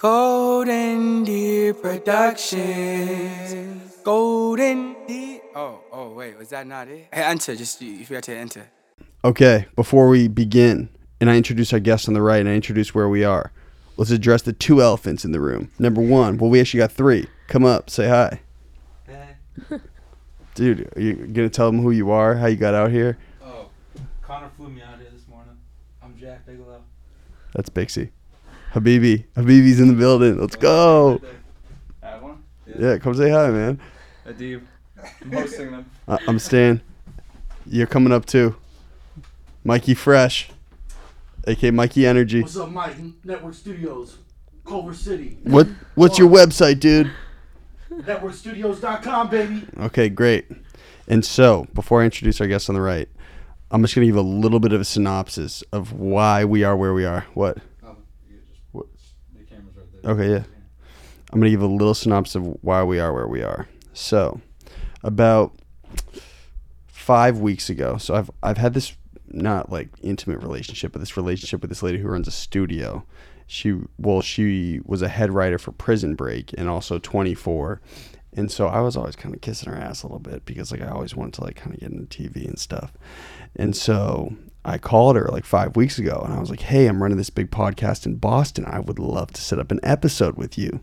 Golden Deer Productions. Golden Deer. Oh, wait, was that not it? Hey, enter, just you forgot to enter. Okay, before we begin, and I introduce our guests on the right, and I introduce where we are, let's address the two elephants in the room. Number one, well, we actually got three. Come up, say hi. Hey. Dude, are you going to tell them who you are, how you got out here? Oh, Connor flew me out here this morning. I'm Jack Bigelow. That's Bixie. Habibi's in the building. Let's go. Have one? Yeah, come say hi, man. Adib. I'm hosting them. I'm Stan. You're coming up too. Mikey Fresh, a.k.a. Mikey Energy. What's up, Mike? Network Studios, Culver City. What's your website, dude? NetworkStudios.com, baby. Okay, great. And so, before I introduce our guests on the right, I'm just going to give a little bit of a synopsis of why we are where we are. What? Okay, yeah. I'm going to give a little synopsis of why we are where we are. So, about 5 weeks ago, so I've had this not like intimate relationship, but this relationship with this lady who runs a studio. She was a head writer for Prison Break and also 24. And so I was always kind of kissing her ass a little bit because like I always wanted to like kind of get into TV and stuff. And so I called her like 5 weeks ago and I was like, hey, I'm running this big podcast in Boston. I would love to set up an episode with you.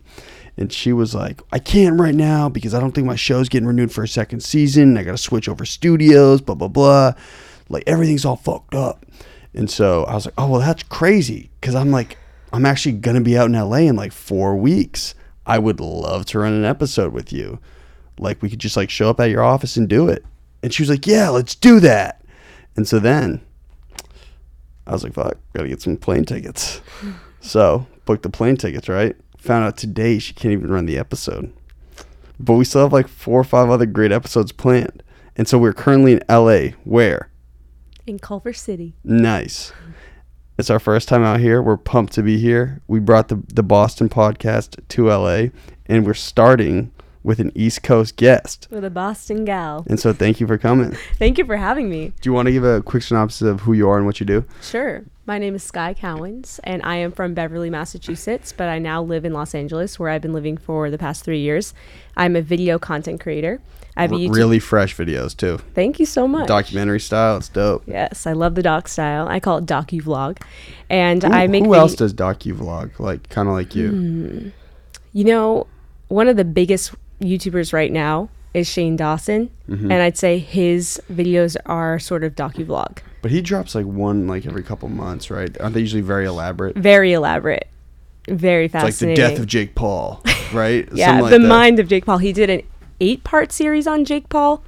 And she was like, I can't right now because I don't think my show's getting renewed for a second season. I got to switch over studios, blah, blah, blah. Like everything's all fucked up. And so I was like, oh, well, that's crazy. Cause I'm like, I'm actually going to be out in LA in like 4 weeks. I would love to run an episode with you. Like we could just like show up at your office and do it. And she was like, yeah, let's do that. And so then I was like, fuck, gotta get some plane tickets. So, booked the plane tickets, right? Found out today she can't even run the episode. But we still have like 4 or 5 other great episodes planned. And so we're currently in LA. Where? In Culver City. Nice. It's our first time out here. We're pumped to be here. We brought the Boston podcast to LA. And we're starting with an East Coast guest. With a Boston gal. And so thank you for coming. Thank you for having me. Do you want to give a quick synopsis of who you are and what you do? Sure. My name is Sky Cowans, and I am from Beverly, Massachusetts, but I now live in Los Angeles, where I've been living for the past 3 years. I'm a video content creator. I have a YouTube. Really fresh videos, too. Thank you so much. Documentary style. It's dope. Yes, I love the doc style. I call it docu-vlog. And Who else does docu-vlog? Like, kind of like you. You know, one of the biggest YouTubers right now is Shane Dawson, and I'd say his videos are sort of docu-vlog. But he drops like one like every couple months, right? Aren't they usually very elaborate? Very elaborate. Very fascinating. It's like the death of Jake Paul, right? Yeah, like the mind of Jake Paul. He did an 8-part series on Jake Paul.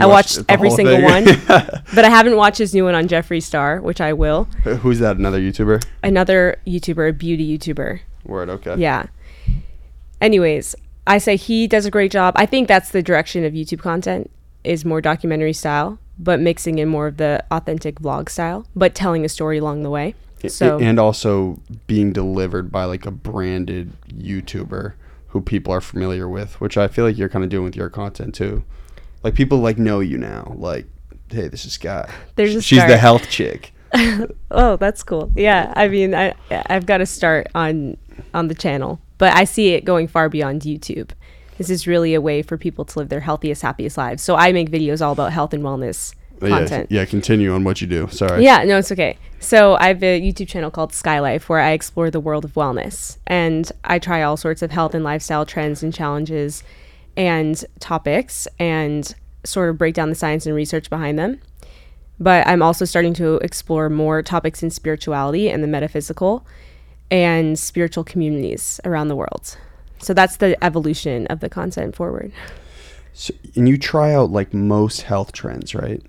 I watched every single one. But I haven't watched his new one on Jeffree Star, which I will. Who's that? Another YouTuber? Another YouTuber, a beauty YouTuber. Word, okay. Yeah. Anyways, I say he does a great job. I think that's the direction of YouTube content, is more documentary style, but mixing in more of the authentic vlog style, but telling a story along the way. So and also being delivered by like a branded YouTuber who people are familiar with, which I feel like you're kind of doing with your content too. Like people like know you now, like, hey, this is Sky. She's the health chick. Oh, that's cool. Yeah, I mean, I've got to start on the channel, but I see it going far beyond YouTube. This is really a way for people to live their healthiest, happiest lives. So I make videos all about health and wellness content. Yeah, continue on what you do. Sorry. Yeah, no, it's okay. So I have a YouTube channel called Sky Life where I explore the world of wellness. And I try all sorts of health and lifestyle trends and challenges and topics and sort of break down the science and research behind them. But I'm also starting to explore more topics in spirituality and the metaphysical and spiritual communities around the world. So that's the evolution of the content forward. So, and you try out like most health trends, right?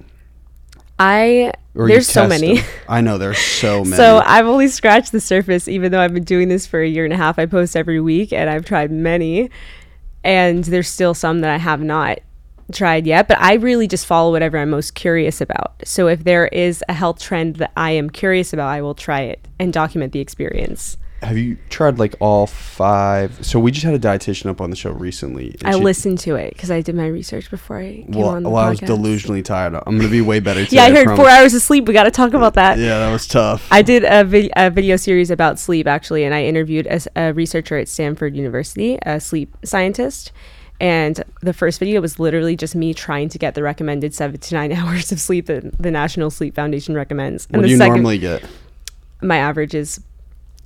There's so many. I know there's so many. So I've only scratched the surface, even though I've been doing this for 1.5 years. I post every week and I've tried many, and there's still some that I have not tried yet, but I really just follow whatever I'm most curious about. So if there is a health trend that I am curious about, I will try it and document the experience. Have you tried like all five? So we just had a dietitian up on the show recently. I listened to it because I did my research before I came on the podcast. I was delusionally tired. I'm going to be way better today. Yeah, I heard 4 hours of sleep. We got to talk about that. Yeah, that was tough. I did a video series about sleep, actually, and I interviewed a researcher at Stanford University, a sleep scientist. And the first video was literally just me trying to get the recommended 7 to 9 hours of sleep that the National Sleep Foundation recommends. And what do you normally get? My average is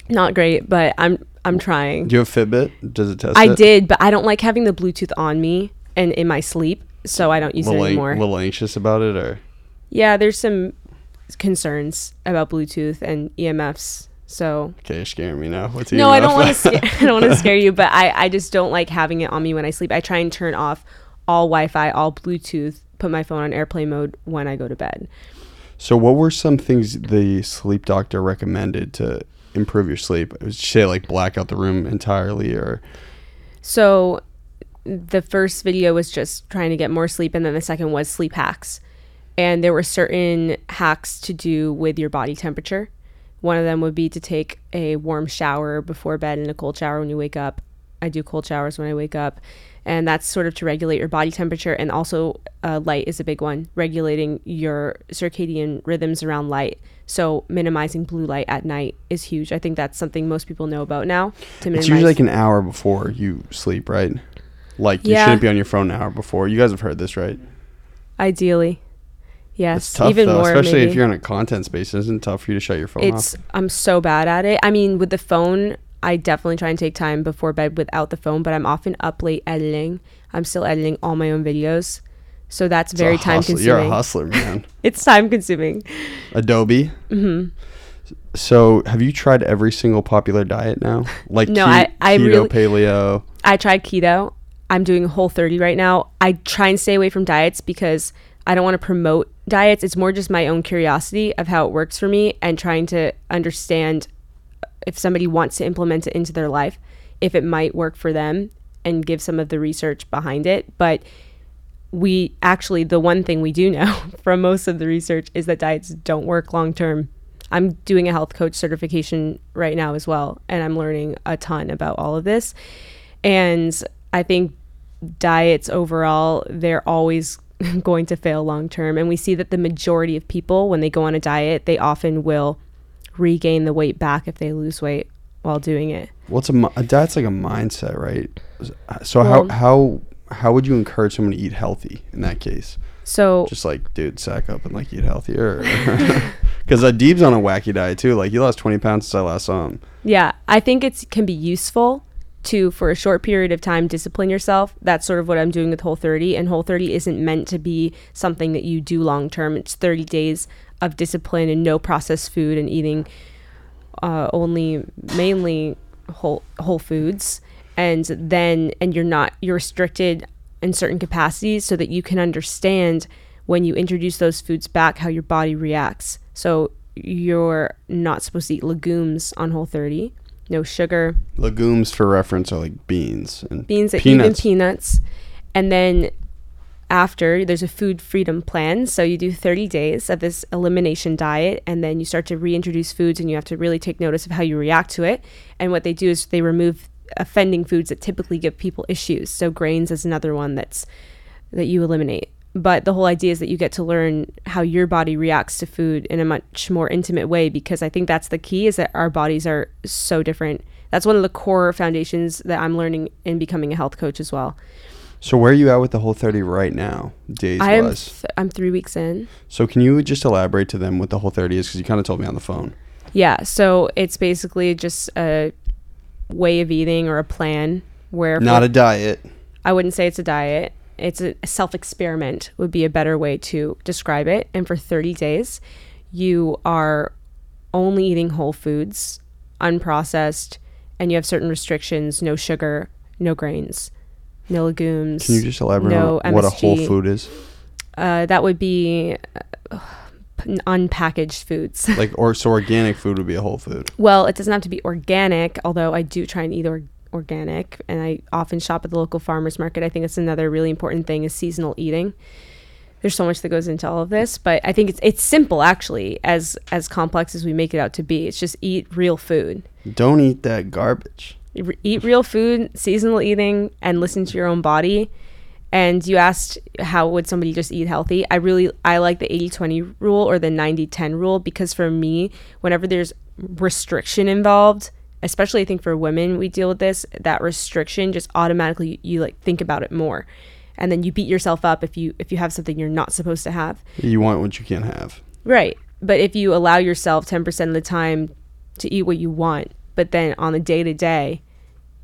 not great, but I'm trying. Do you have Fitbit? Does it test it? I did, but I don't like having the Bluetooth on me and in my sleep, so I don't use it anymore. A little anxious about it, or? Yeah, there's some concerns about Bluetooth and EMFs. So okay, you're scaring me now. What's no, EMF? I don't want to scare you, but I just don't like having it on me when I sleep. I try and turn off all Wi-Fi, all Bluetooth, put my phone on airplane mode when I go to bed. So what were some things the sleep doctor recommended to improve your sleep? It was, say, like black out the room entirely, or? So the first video was just trying to get more sleep, and then the second was sleep hacks. And there were certain hacks to do with your body temperature. One of them would be to take a warm shower before bed and a cold shower when you wake up. I do cold showers when I wake up. And that's sort of to regulate your body temperature. And also light is a big one, regulating your circadian rhythms around light. So minimizing blue light at night is huge. I think that's something most people know about now. It's usually like an hour before you sleep, right? Like you shouldn't be on your phone an hour before. You guys have heard this, right? Ideally. Yes, it's tough, even though, more, especially maybe. If you're in a content space, it isn't tough for you to shut your phone off. I'm so bad at it. I mean, with the phone, I definitely try and take time before bed without the phone, but I'm often up late editing. I'm still editing all my own videos, so that's very time consuming. You're a hustler, man. It's time consuming. Adobe. Mm-hmm. So, have you tried every single popular diet now? Like no, keto, paleo. I tried keto. I'm doing Whole30 right now. I try and stay away from diets because I don't want to promote diets. It's more just my own curiosity of how it works for me and trying to understand if somebody wants to implement it into their life, if it might work for them, and give some of the research behind it. But the one thing we do know from most of the research is that diets don't work long term. I'm doing a health coach certification right now as well, and I'm learning a ton about all of this. And I think diets overall, they're always going to fail long term, and we see that the majority of people, when they go on a diet, they often will regain the weight back if they lose weight while doing it. What's a diet's like a mindset, right? So how would you encourage someone to eat healthy in that case? So just like, dude, sack up and like eat healthier, because Adib's on a wacky diet too. Like he lost 20 pounds since I last saw him. Yeah, I think it can be useful to, for a short period of time, discipline yourself. That's sort of what I'm doing with Whole30. And Whole30 isn't meant to be something that you do long term. It's 30 days of discipline and no processed food and eating mainly whole foods. And you're restricted in certain capacities so that you can understand when you introduce those foods back how your body reacts. So you're not supposed to eat legumes on Whole30. No sugar. Legumes, for reference, are like beans and peanuts. And then after, there's a food freedom plan. So you do 30 days of this elimination diet, and then you start to reintroduce foods, and you have to really take notice of how you react to it. And what they do is they remove offending foods that typically give people issues. So grains is another one that you eliminate. But the whole idea is that you get to learn how your body reacts to food in a much more intimate way, because I think that's the key, is that our bodies are so different. That's one of the core foundations that I'm learning in becoming a health coach as well. So where are you at with the Whole30 right now, days-wise? I'm 3 weeks in. So can you just elaborate to them what the Whole30 is, because you kind of told me on the phone. Yeah, so it's basically just a way of eating or a plan where... Not a diet. I wouldn't say it's a diet. It's a self-experiment would be a better way to describe it. And for 30 days, you are only eating whole foods, unprocessed, and you have certain restrictions, no sugar, no grains, no legumes. Can you just elaborate on what a whole food is? That would be unpackaged foods. So organic food would be a whole food. Well, it doesn't have to be organic, although I do try and eat organic, and I often shop at the local farmers market. I think it's another really important thing, is seasonal eating. There's so much that goes into all of this, but I think it's simple, actually, as complex as we make it out to be. It's just eat real food. Don't eat that garbage. Eat real food, seasonal eating, and listen to your own body. And you asked how would somebody just eat healthy. I like the 80-20 rule or the 90-10 rule, because for me, whenever there's restriction involved, especially I think for women, we deal with this, that restriction just automatically you like think about it more. And then you beat yourself up if you have something you're not supposed to have. You want what you can't have. Right. But if you allow yourself 10% of the time to eat what you want, but then on the day-to-day,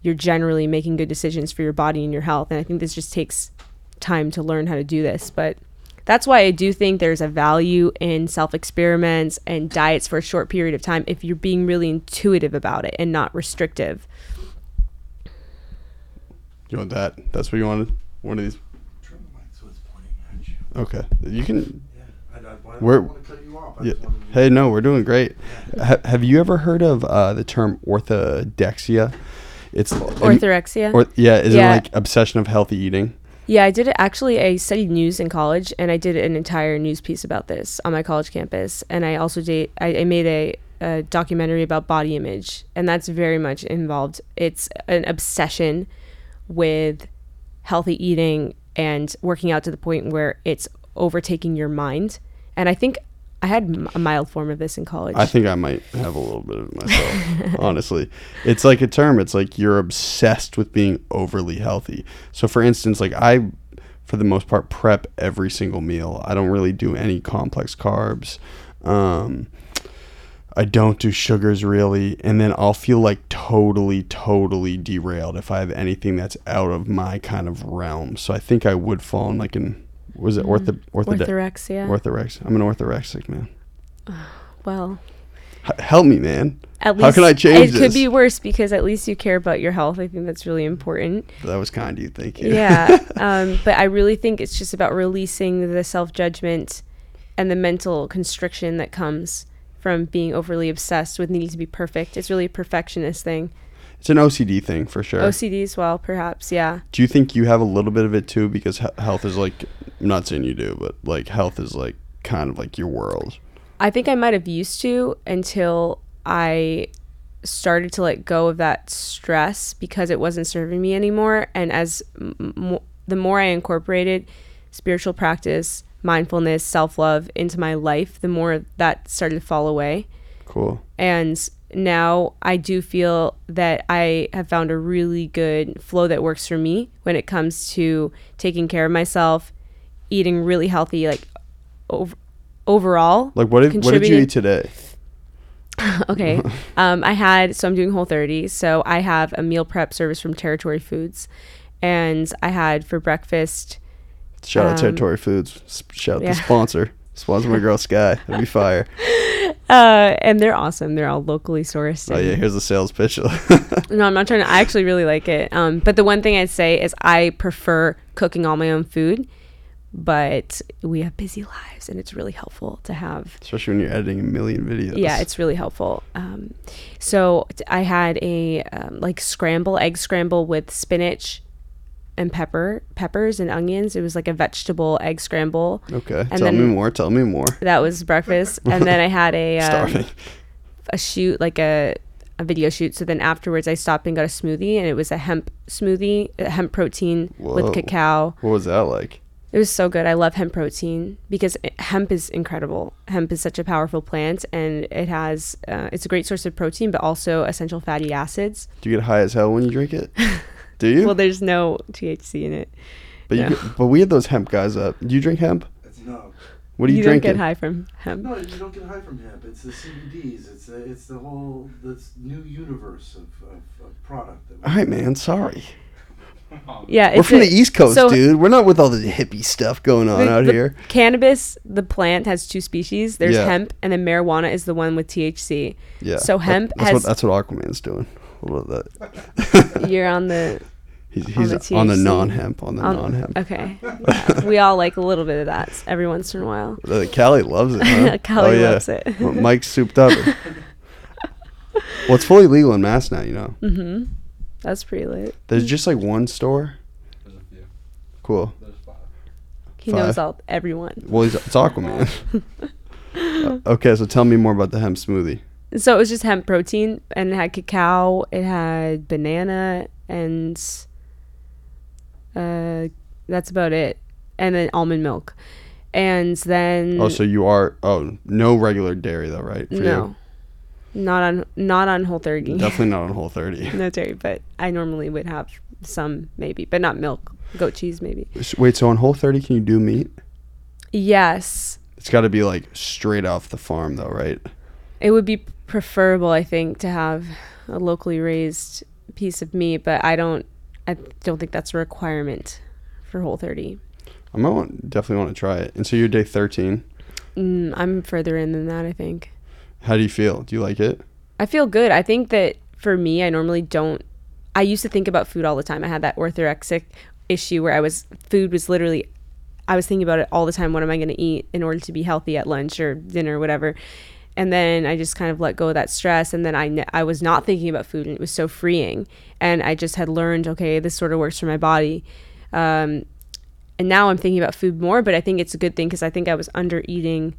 you're generally making good decisions for your body and your health. And I think this just takes time to learn how to do this. But that's why I do think there's a value in self-experiments and diets for a short period of time if you're being really intuitive about it and not restrictive. You want that? That's what you wanted? One of these? Turn the mic so it's pointing at you. Okay. You can... I don't want to cut you off. Hey, no, we're doing great. Yeah. Have you ever heard of the term orthorexia? It's orthorexia. It like obsession of healthy eating? Yeah, I did it. Actually, I studied news in college, and I did an entire news piece about this on my college campus. And I also made a documentary about body image, and that's very much involved. It's an obsession with healthy eating and working out to the point where it's overtaking your mind. And I think I had a mild form of this in college. I think I might have a little bit of myself, honestly. It's like a term. It's like you're obsessed with being overly healthy. So, for instance, like I, for the most part, prep every single meal. I don't really do any complex carbs. I don't do sugars really. And then I'll feel like totally derailed if I have anything that's out of my kind of realm. So I think I would fall in like an... Was it orthorexia? Orthorexia. I'm an orthorexic, man. Well. Help me, man. At least, how can I change this? It could be worse because at least you care about your health. I think that's really important. That was kind of you. Thank you. Yeah. But I really think it's just about releasing the self-judgment and the mental constriction that comes from being overly obsessed with needing to be perfect. It's really a perfectionist thing. It's an OCD thing for sure. OCD as well, perhaps, yeah. Do you think you have a little bit of it too? Because health is like, I'm not saying you do, but like health is like kind of like your world. I think I might have used to until I started to let go of that stress because it wasn't serving me anymore. And as the more I incorporated spiritual practice, mindfulness, self-love into my life, the more that started to fall away. Cool. And now I do feel that I have found a really good flow that works for me when it comes to taking care of myself, eating really healthy, like overall. Like what did you eat today? Okay. I'm doing Whole30. So I have a meal prep service from Territory Foods, and I had for breakfast. Shout out Territory Foods. Shout out the sponsor. Sponsor my girl Sky. That'd be fire. And they're awesome. They're all locally sourced. Oh yeah, here's the sales pitch. No, I'm not trying to. I actually really like it. But the one thing I'd say is I prefer cooking all my own food. But we have busy lives, and it's really helpful to have. Especially when you're editing a million videos. Yeah, it's really helpful. So I had a egg scramble with spinach and peppers and onions. It was like a vegetable egg scramble. Okay. And tell me more. That was breakfast. And then I had a video shoot. So then afterwards I stopped and got a smoothie, and it was a hemp smoothie, hemp protein. Whoa. With cacao. What was that like? It was so good. I love hemp protein because hemp is incredible. Hemp is such a powerful plant, and it has, it's a great source of protein, but also essential fatty acids. Do you get high as hell when you drink it? Do you? Well, there's no THC in it. But no. But we had those hemp guys up. Do you drink hemp? No. What do you drink? You don't get high from hemp. No, you don't get high from hemp. It's the CBDs. It's the whole this new universe of product. That all right, man. Sorry. Yeah, we're from the East Coast, dude. We're not with all the hippie stuff going on out here. Cannabis, the plant, has two species. There's hemp, and then marijuana is the one with THC. Yeah. So hemp that's what Aquaman's doing. What about that? You're on the. He's on the non-hemp. Okay. Yeah. We all like a little bit of that every once in a while. Callie loves it, huh? Loves it. Well, Mike's souped up. Well, it's fully legal in Mass now, you know. Mm-hmm. That's pretty lit. There's just like one store? There's a few. Cool. There's 5. He knows everyone. Well, it's Aquaman. Okay, so tell me more about the hemp smoothie. So it was just hemp protein, and it had cacao, it had banana, and that's about it. And then almond milk. And then... Oh, so you are... Oh, no regular dairy, though, right? For no. You? Not on Whole30. Definitely not on Whole30. No dairy, but I normally would have some, maybe, but not milk. Goat cheese, maybe. Wait, so on Whole30, can you do meat? Yes. It's got to be, like, straight off the farm, though, right? It would be preferable, I think, to have a locally raised piece of meat, but I don't think that's a requirement for Whole30. I might definitely want to try it. And so you're day 13? I'm further in than that, I think. How do you feel? Do you like it? I feel good. I think that for me, I normally don't. I used to think about food all the time. I had that orthorexic issue where I was thinking about it all the time. What am I going to eat in order to be healthy at lunch or dinner or whatever? And then I just kind of let go of that stress. And then I was not thinking about food, and it was so freeing. And I just had learned, okay, this sort of works for my body. And now I'm thinking about food more, but I think it's a good thing because I think I was under eating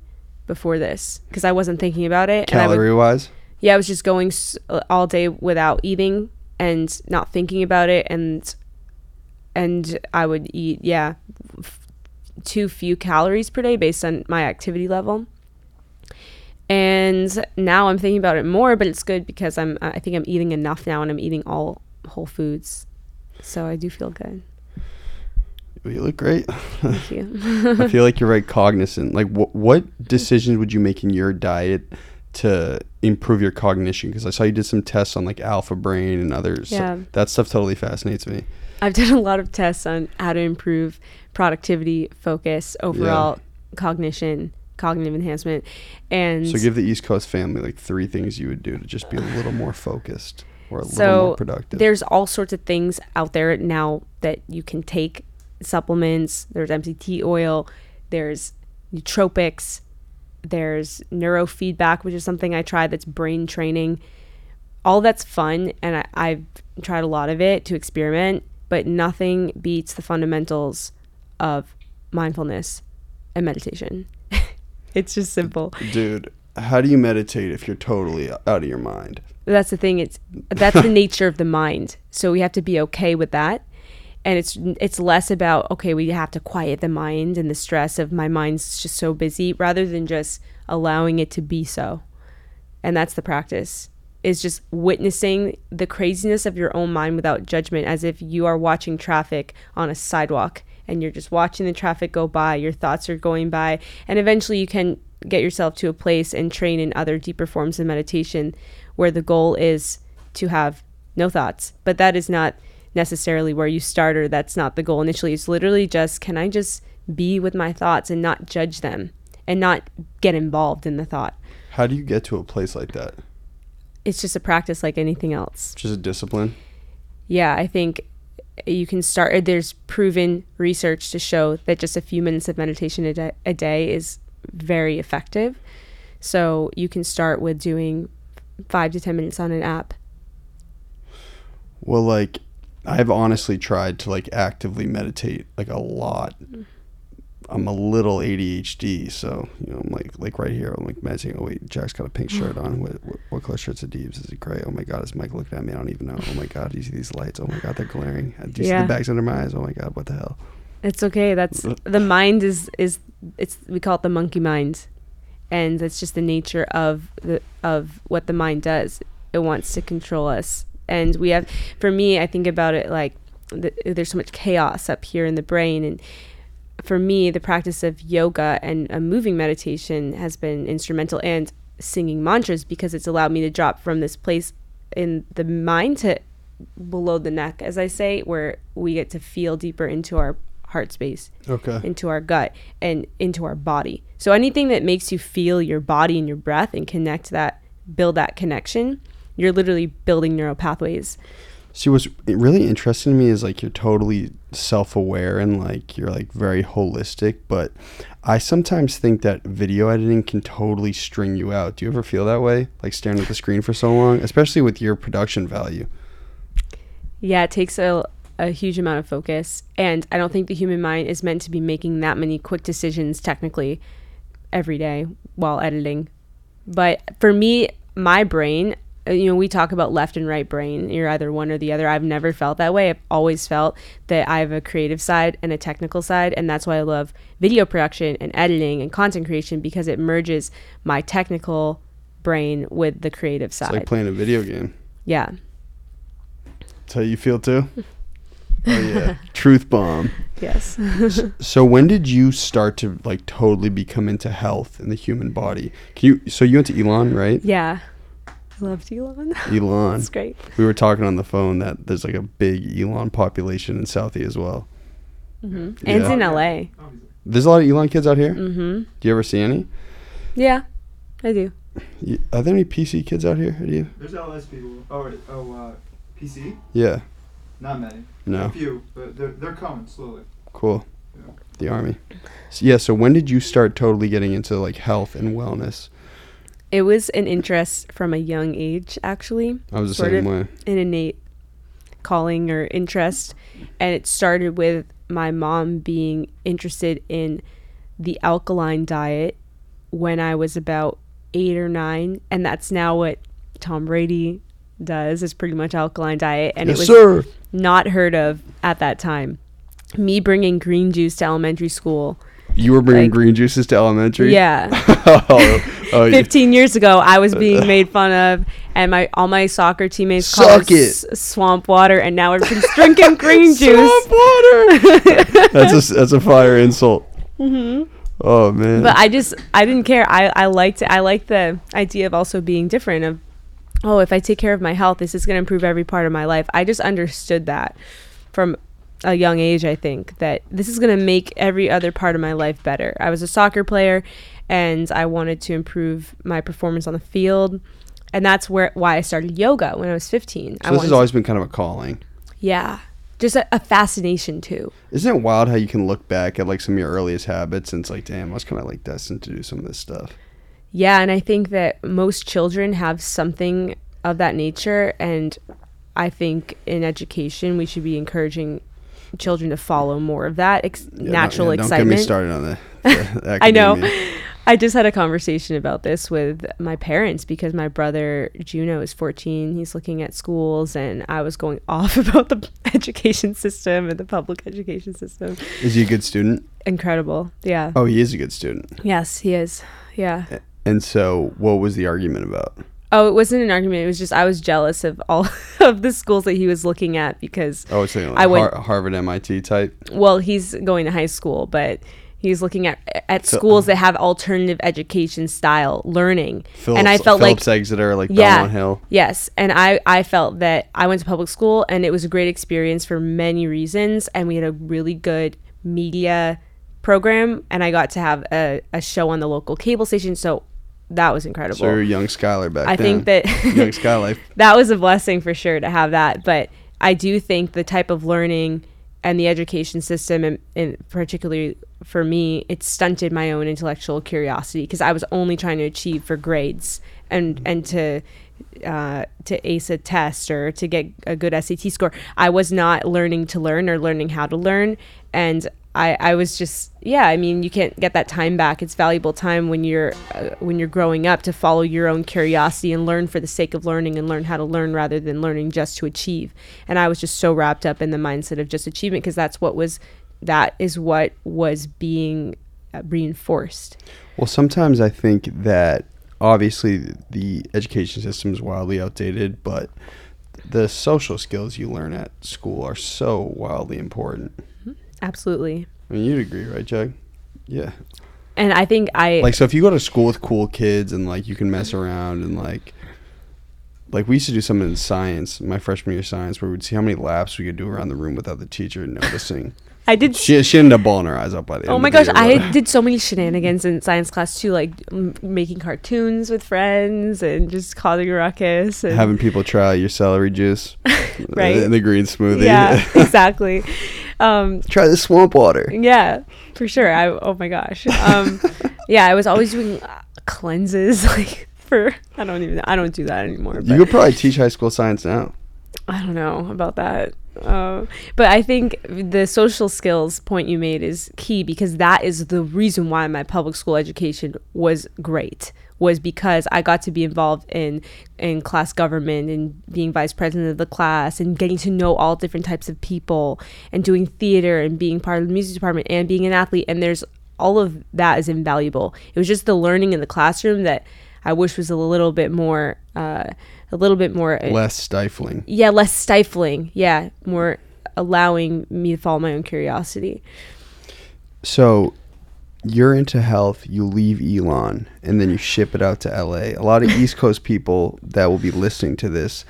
before this because I wasn't thinking about it. Calorie-wise? Yeah, I was just going all day without eating and not thinking about it. And I would eat, too few calories per day based on my activity level. And now I'm thinking about it more, but it's good because I think I'm eating enough now, and I'm eating all whole foods. So I do feel good. You look great. Thank you. I feel like you're very cognizant. Like, what decisions would you make in your diet to improve your cognition? Because I saw you did some tests on, like, alpha brain and others. Yeah. So that stuff totally fascinates me. I've done a lot of tests on how to improve productivity, focus, overall cognition, cognitive enhancement. And so give the East Coast family, like, 3 things you would do to just be a little more focused or a little more productive. There's all sorts of things out there now that you can take. Supplements, there's MCT oil, there's nootropics, there's neurofeedback, which is something I tried that's brain training. All that's fun, and I've tried a lot of it to experiment, but nothing beats the fundamentals of mindfulness and meditation. It's just simple. Dude, how do you meditate if you're totally out of your mind? That's the thing. That's the nature of the mind. So we have to be okay with that. And it's less about, okay, we have to quiet the mind and the stress of my mind's just so busy, rather than just allowing it to be so. And that's the practice, is just witnessing the craziness of your own mind without judgment, as if you are watching traffic on a sidewalk and you're just watching the traffic go by, your thoughts are going by. And eventually you can get yourself to a place and train in other deeper forms of meditation where the goal is to have no thoughts. But that is not necessarily where you start, or that's not the goal initially. It's literally just, can I just be with my thoughts and not judge them and not get involved in the thought? How do you get to a place like that? It's just a practice like anything else. Just a discipline? Yeah, I think you can start. There's proven research to show that just a few minutes of meditation a day is very effective. So you can start with doing 5 to 10 minutes on an app. Well, like, I've honestly tried to, like, actively meditate, like, a lot. I'm a little ADHD, so, you know, I'm like right here, I'm like meditating. Oh wait, Jack's got a pink shirt on. What color shirt's a Deebs? Is it gray? Oh my God, is Mike looking at me? I don't even know. Oh my God, do you see these lights? Oh my God, they're glaring. Do you see the bags under my eyes? Oh my God, what the hell? It's okay. That's the mind is we call it the monkey mind, and that's just the nature of what the mind does. It wants to control us. And we have, for me, I think about it like there's so much chaos up here in the brain. And for me, the practice of yoga and a moving meditation has been instrumental, and singing mantras, because it's allowed me to drop from this place in the mind to below the neck, as I say, where we get to feel deeper into our heart space, into our gut and into our body. So anything that makes you feel your body and your breath and connect that, build that connection, you're literally building neural pathways. See, what's really interesting to me is, like, you're totally self-aware and, like, you're, like, very holistic, but I sometimes think that video editing can totally string you out. Do you ever feel that way? Like, staring at the screen for so long, especially with your production value? Yeah, it takes a a huge amount of focus, and I don't think the human mind is meant to be making that many quick decisions technically every day while editing. But for me, my brain, you know, we talk about left and right brain, you're either one or the other. I've never felt that way. I've always felt that I have a creative side and a technical side, and that's why I love video production and editing and content creation, because it merges my technical brain with the creative side. It's like playing a video game. Yeah. That's how you feel too? Oh yeah. Truth bomb. Yes. So when did you start to like totally become into health and the human body? So you went to Elon, right? Yeah. I loved Elon. Elon. That's great. We were talking on the phone that there's like a big Elon population in Southie as well. Mm-hmm. Yeah. And it's in LA. There's a lot of Elon kids out here? Mm-hmm. Do you ever see any? Yeah, I do. Are there any PC kids out here? There's LS people. PC? Yeah. Not many. No. A few, but they're coming slowly. Cool. Yeah. The Army. So, yeah, so when did you start totally getting into like health and wellness? It was an interest from a young age, actually. I was the same way. An innate calling or interest. And it started with my mom being interested in the alkaline diet when I was about 8 or 9. And that's now what Tom Brady does, is pretty much alkaline diet. And yes, it was not heard of at that time. Me bringing green juice to elementary school. You were bringing green juices to elementary? Yeah. 15 years ago, I was being made fun of, and all my soccer teammates called it swamp water, and now everybody's drinking green juice. Swamp water! That's a fire insult. Mm-hmm. Oh, man. But I didn't care. I liked it. I liked the idea of also being different, of, oh, if I take care of my health, this is going to improve every part of my life. I just understood that from a young age, I think, that this is going to make every other part of my life better. I was a soccer player, and I wanted to improve my performance on the field, and that's why I started yoga when I was 15. So this has always been kind of a calling. Yeah, just a fascination too. Isn't it wild how you can look back at like some of your earliest habits and it's like, damn, I was kind of like destined to do some of this stuff. Yeah, and I think that most children have something of that nature, and I think in education we should be encouraging children to follow more of that natural excitement. Don't get me started on the I know. I just had a conversation about this with my parents because my brother Juno is 14. He's looking at schools, and I was going off about the education system and the public education system. Is he a good student? Incredible. Yeah. Oh, he is a good student. Yes, he is. Yeah. And so what was the argument about? Oh, it wasn't an argument. It was just I was jealous of all of the schools that he was looking at because Harvard, MIT type. Well, he's going to high school, but he's looking at schools that have alternative education style learning. And I felt Phillips like Exeter, like Belmont Hill. Yes, and I felt that I went to public school and it was a great experience for many reasons, and we had a really good media program, and I got to have a show on the local cable station, so that was incredible. So you're a young Skylar back then. I think that young Sky Life. That was a blessing for sure to have that. But I do think the type of learning and the education system, and particularly for me, it stunted my own intellectual curiosity because I was only trying to achieve for grades and to ace a test or to get a good SAT score. I was not learning to learn or learning how to learn. And I was just, you can't get that time back. It's valuable time when you're growing up to follow your own curiosity and learn for the sake of learning and learn how to learn rather than learning just to achieve. And I was just so wrapped up in the mindset of just achievement because that is what was being reinforced. Well, sometimes I think that obviously the education system is wildly outdated, but the social skills you learn at school are so wildly important. Absolutely. I mean, you'd agree, right, Jack? Yeah. And I think so if you go to school with cool kids and like you can mess around and like we used to do something in science, my freshman year of science, where we'd see how many laps we could do around the room without the teacher noticing. I did. She ended up bawling her eyes out by the end. Oh my gosh, I did so many shenanigans in science class too, like making cartoons with friends and just causing a ruckus. And having people try your celery juice, right? And the green smoothie. Yeah, exactly. Try the swamp water. Yeah, for sure. Oh my gosh. I was always doing cleanses. I don't do that anymore. You could probably teach high school science now. I don't know about that. But I think the social skills point you made is key, because that is the reason why my public school education was great, was because I got to be involved in class government and being vice president of the class and getting to know all different types of people and doing theater and being part of the music department and being an athlete. And there's all of that is invaluable. It was just the learning in the classroom that I wish was a little bit more less stifling. Yeah, less stifling. Yeah, more allowing me to follow my own curiosity. So you're into health, you leave Elon, and then you ship it out to LA. A lot of East Coast people that will be listening to this,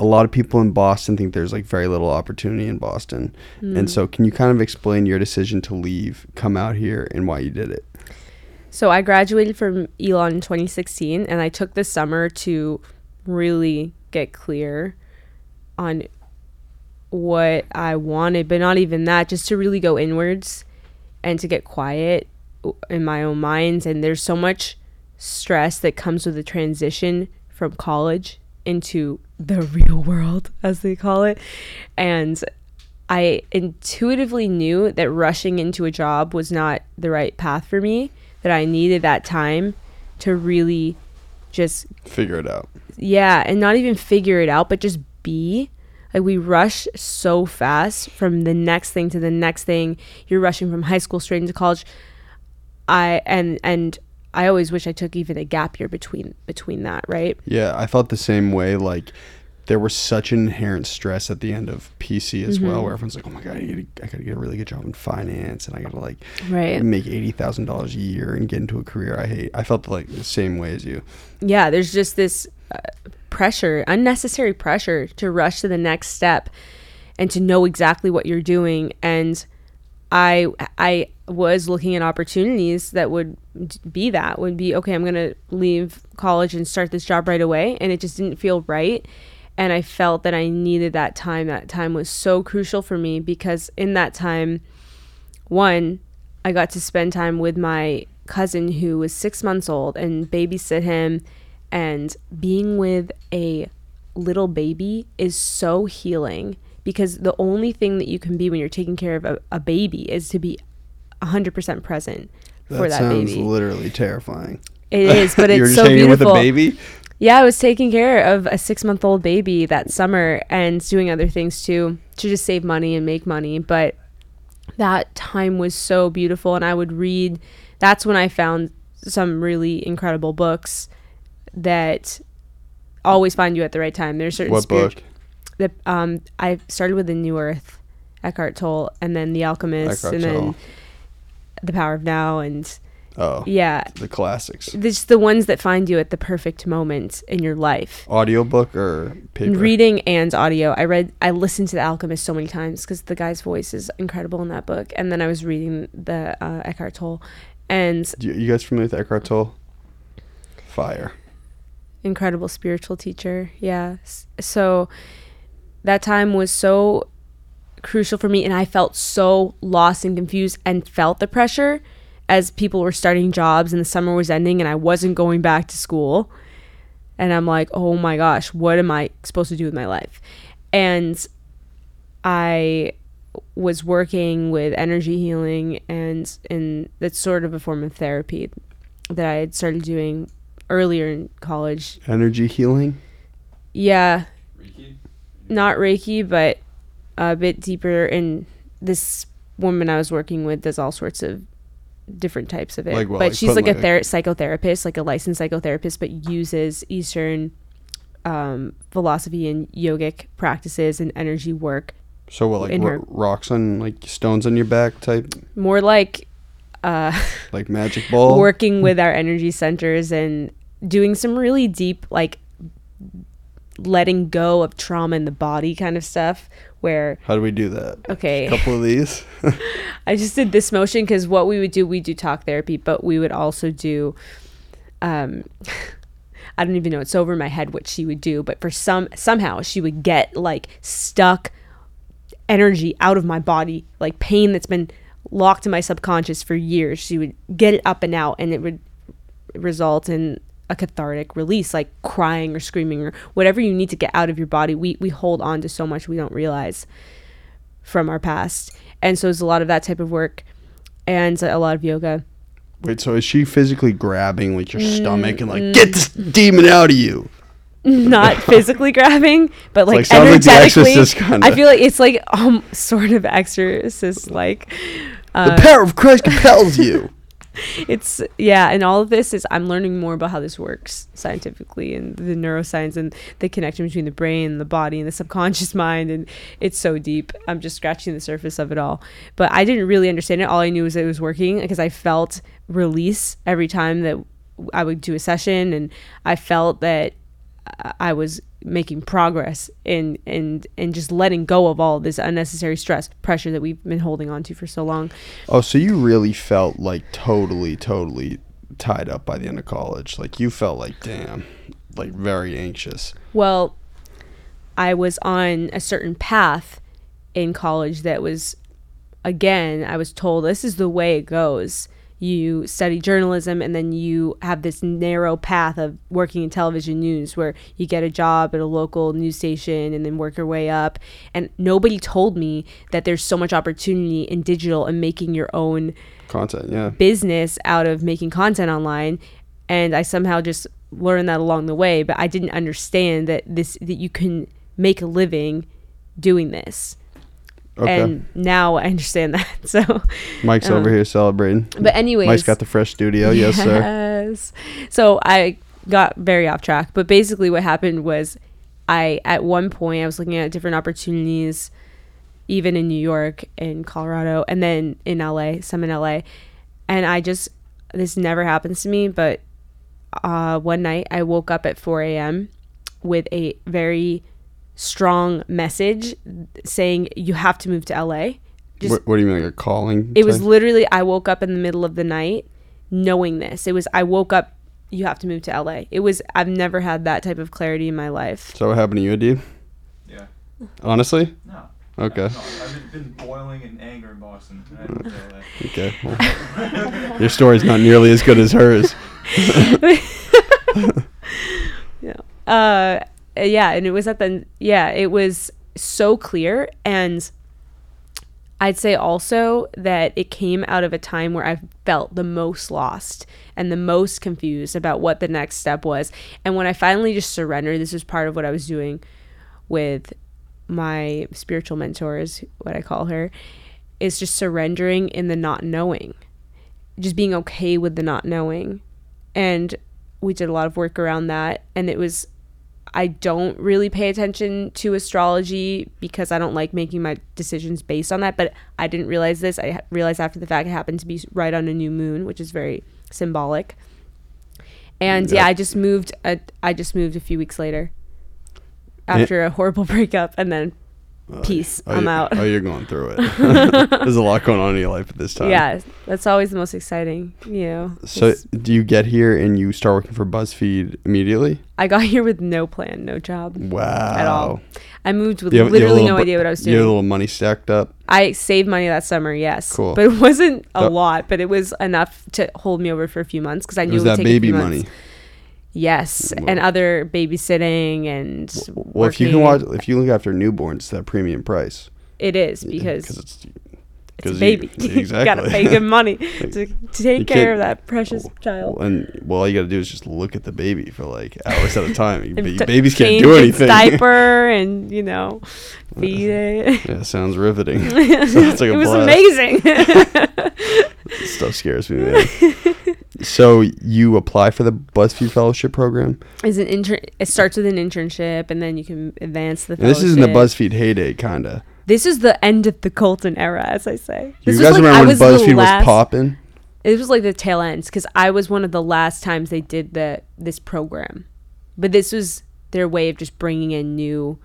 a lot of people in Boston think there's like very little opportunity in Boston. Mm. And so can you kind of explain your decision to leave, come out here, and why you did it? So I graduated from Elon in 2016, and I took the summer to really get clear on what I wanted, but not even that, just to really go inwards and to get quiet in my own mind. And there's so much stress that comes with the transition from college into the real world, as they call it. And I intuitively knew that rushing into a job was not the right path for me, that I needed that time to really just figure it out. Yeah, and not even figure it out, but just be. Like, we rush so fast from the next thing to the next thing. You're rushing from high school straight into college. I always wish I took even a gap year between that, right? Yeah, I felt the same way. Like, there was such an inherent stress at the end of PC as well, where everyone's like, oh my God, I gotta get a really good job in finance, and I gotta like make $80,000 a year and get into a career I hate. I felt like the same way as you. Yeah, there's just this pressure, unnecessary pressure to rush to the next step and to know exactly what you're doing. And I was looking at opportunities that would be, okay, I'm gonna leave college and start this job right away. And it just didn't feel right. And I felt that I needed that time. That time was so crucial for me, because in that time, one, I got to spend time with my cousin who was 6 months old and babysit him. And being with a little baby is so healing, because the only thing that you can be when you're taking care of a baby is to be 100% present for that baby. That sounds literally terrifying. It is, but it's so beautiful. You're just hanging with a baby? Yeah, I was taking care of a 6-month-old baby that summer and doing other things too, to just save money and make money. But that time was so beautiful, and I would read. That's when I found some really incredible books that always find you at the right time. There's certain book? That I started with The New Earth, Eckhart Tolle, and then The Alchemist, then The Power of Now, and yeah, the classics. It's the ones that find you at the perfect moment in your life. Audiobook or paper? Reading and audio. I listened to The Alchemist so many times because the guy's voice is incredible in that book. And then I was reading the Eckhart Tolle. And you guys familiar with Eckhart Tolle? Fire. Incredible spiritual teacher. Yeah. So that time was so crucial for me, and I felt so lost and confused and felt the pressure as people were starting jobs and the summer was ending and I wasn't going back to school. And I'm like, oh my gosh, what am I supposed to do with my life? And I was working with energy healing, and that's sort of a form of therapy that I had started doing earlier in college. Energy healing? Yeah. Reiki? Not Reiki, but a bit deeper. And this woman I was working with does all sorts of different types of it, like, well, but like she's like a psychotherapist, like a licensed psychotherapist, but uses Eastern philosophy and yogic practices and energy work. So what, like rocks on, like stones on your back type? More like magic ball. Working with our energy centers and doing some really deep, like letting go of trauma in the body kind of stuff. Where, how do we do that? Okay, a couple of these. I just did this motion because what we would do, we do talk therapy, but we would also do I don't even know, it's over my head what she would do, but for somehow she would get like stuck energy out of my body, like pain that's been locked in my subconscious for years. She would get it up and out, and it would result in a cathartic release, like crying or screaming or whatever you need to get out of your body. We hold on to so much we don't realize from our past. And so it's a lot of that type of work and a lot of yoga. Wait, so is she physically grabbing like your stomach and like, get this demon out of you? Not physically grabbing, but like energetically. Like I feel like it's like sort of exorcist like. The power of Christ compels you. It's yeah, and all of this is I'm learning more about how this works scientifically and the neuroscience and the connection between the brain and the body and the subconscious mind, and it's so deep. I'm just scratching the surface of it all, but I didn't really understand it. All I knew was that it was working because I felt release every time that I would do a session, and I felt that I was making progress and just letting go of all this unnecessary stress pressure that we've been holding on to for so long. Oh, so you really felt like totally tied up by the end of college. Like you felt like, damn, like very anxious. Well, I was on a certain path in college that was, again, I was told this is the way it goes. You study journalism and then you have this narrow path of working in television news where you get a job at a local news station and then work your way up. And nobody told me that there's so much opportunity in digital and making your own content, yeah, business out of making content online. And I somehow just learned that along the way, but I didn't understand that you can make a living doing this. Okay. And now I understand that. So Mike's over here celebrating. But anyways, Mike's got the fresh studio. Yes, sir. Yes. So I got very off track. But basically what happened was at one point I was looking at different opportunities, even in New York and Colorado and then in LA, some in LA. And I just, this never happens to me, but one night I woke up at 4 a.m. with a very strong message saying you have to move to LA. Just, what do you mean, like a calling? It was literally, I woke up in the middle of the night knowing this. It was, I woke up, you have to move to LA. It was, I've never had that type of clarity in my life. So what happened to you, Adib? Yeah. Honestly? No. Okay. No, I've been boiling in anger in Boston. Okay. Well, your story's not nearly as good as hers. Yeah. Yeah, and it was it was so clear. And I'd say also that it came out of a time where I felt the most lost and the most confused about what the next step was. And when I finally just surrendered, this was part of what I was doing with my spiritual mentor, is what I call her, is just surrendering in the not knowing, just being okay with the not knowing. And we did a lot of work around that. And it was, I don't really pay attention to astrology because I don't like making my decisions based on that, but I didn't realize this. I realized after the fact it happened to be right on a new moon, which is very symbolic. And yeah, I just moved a few weeks later after a horrible breakup, and then peace, I'm out. Oh, you're going through it. There's a lot going on in your life at this time. Yeah, that's always the most exciting, you know. So do you get here and you start working for BuzzFeed immediately? I got here with no plan, no job. Wow. At all. I moved with literally no idea what I was doing. You had a little money stacked up? I saved money that summer, yes. Cool. But it wasn't a lot, but it was enough to hold me over for a few months because I knew it would take a few months. It was that baby money. Yes, and other babysitting and working. Well, if you look after newborns, that premium price. It is because it's a baby. Exactly. You gotta pay good money to take care of that precious child. Well, all you gotta do is just look at the baby for like hours at a time. Babies can't do anything. Diaper and feed it. Yeah, sounds riveting. Sounds like a blast. It was amazing. Stuff scares me, man. So you apply for the BuzzFeed fellowship program? It starts with an internship, and then you can advance the fellowship. And this isn't the BuzzFeed heyday, kind of. This is the end of the Colton era, as I say. You guys remember when BuzzFeed was popping? It was like the tail ends, because I was one of the last times they did this program. But this was their way of just bringing in new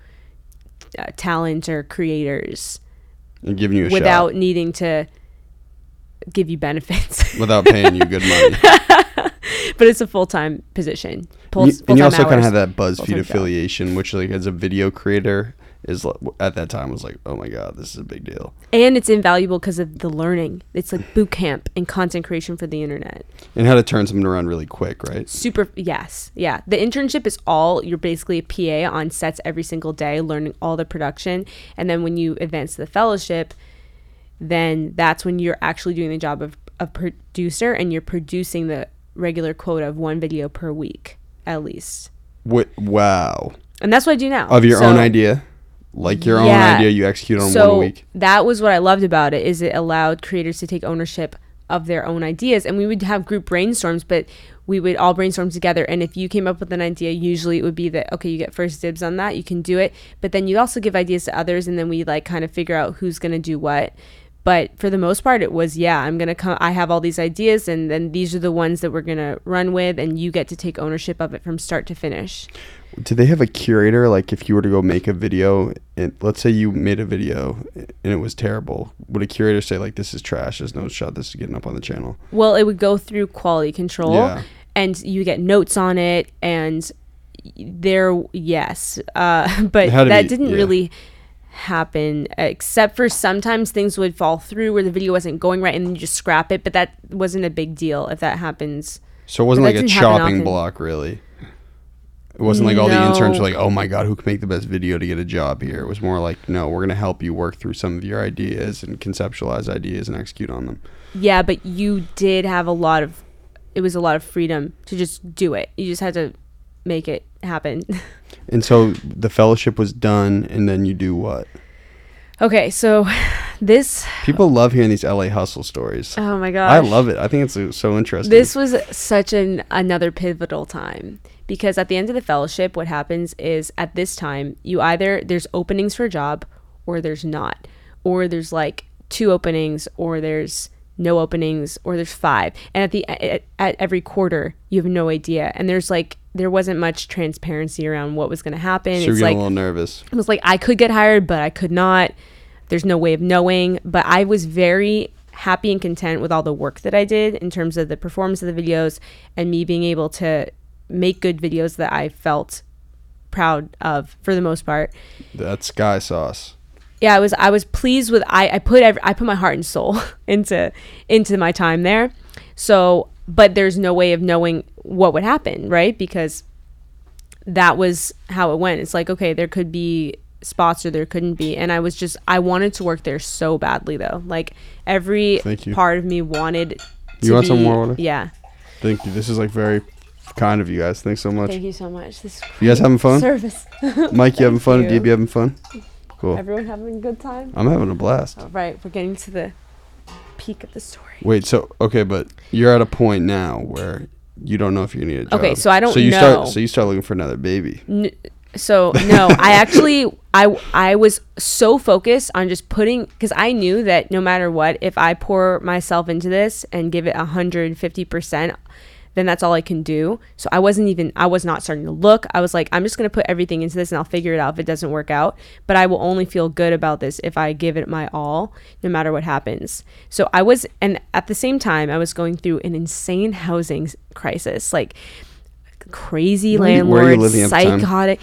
talent or creators. And giving you a shot. Without needing to give you benefits without paying you good money. But it's a full-time position. And you also kind of have that BuzzFeed affiliation, which like as a video creator is at that time was like, oh my God, this is a big deal. And it's invaluable because of the learning. It's like boot camp and content creation for the internet. And how to turn something around really quick, right? Super, yes. Yeah. The internship is all, you're basically a PA on sets every single day, learning all the production. And then when you advance to the fellowship, then that's when you're actually doing the job of a producer and you're producing the regular quota of one video per week, at least. What? Wow. And that's what I do now. Of your own idea? Like your own idea you execute on 1 week. That was what I loved about it, is it allowed creators to take ownership of their own ideas. And we would have group brainstorms, but we would all brainstorm together. And if you came up with an idea, usually it would be that, okay, you get first dibs on that, you can do it. But then you also give ideas to others, and then we like kind of figure out who's going to do what. But for the most part, it was, yeah, I'm going to come, I have all these ideas, and then these are the ones that we're going to run with, and you get to take ownership of it from start to finish. Do they have a curator? Like if you were to go make a video, let's say you made a video and it was terrible. Would a curator say like, this is trash, there's no shot, this is getting up on the channel? Well, it would go through quality control and you get notes on it and but that didn't really happen, except for sometimes things would fall through where the video wasn't going right and then you just scrap it, but that wasn't a big deal if that happens. So it wasn't like a chopping block, really? It wasn't like all the interns were like, oh my God, who can make the best video to get a job here? It was more like, no, we're going to help you work through some of your ideas and conceptualize ideas and execute on them. Yeah, but you did have it was a lot of freedom to just do it. You just had to make it happen. And so the fellowship was done, and then you do what? Okay, so people love hearing these LA hustle stories. Oh my gosh. I love it. I think it's so interesting. This was such another pivotal time, because at the end of the fellowship, what happens is at this time, you either there's openings for a job or there's not, or there's like 2 openings or there's no openings or there's 5. And at every quarter, you have no idea. And there's like, there wasn't much transparency around what was going to happen. So you're getting a little nervous. It was like, I could get hired, but I could not. There's no way of knowing. But I was very happy and content with all the work that I did in terms of the performance of the videos and me being able to make good videos that I felt proud of for the most part. That's Sky Sauce. Yeah, I was pleased with, I put my heart and soul into my time there. So, but there's no way of knowing what would happen, right? Because that was how it went. It's like, okay, there could be spots or there couldn't be. And I wanted to work there so badly, though. Like every part of me wanted to. You want some more water? Yeah. Thank you. This is like very kind of you guys. Thanks so much. Thank you so much. This is you guys having fun? Service. Mike, you having fun? You. DB, having fun? Cool. Everyone having a good time? I'm having a blast. All right. We're getting to the peak of the story. Wait, so okay, but you're at a point now where you don't know if you're gonna get a job. Okay, so I don't know. So you start looking for another baby. No, I actually I was so focused on just putting, because I knew that no matter what, if I pour myself into this and give it 150%, then that's all I can do. So I was not starting to look. I was like, I'm just gonna put everything into this and I'll figure it out if it doesn't work out. But I will only feel good about this if I give it my all, no matter what happens. So and at the same time, I was going through an insane housing crisis, like crazy landlords, psychotic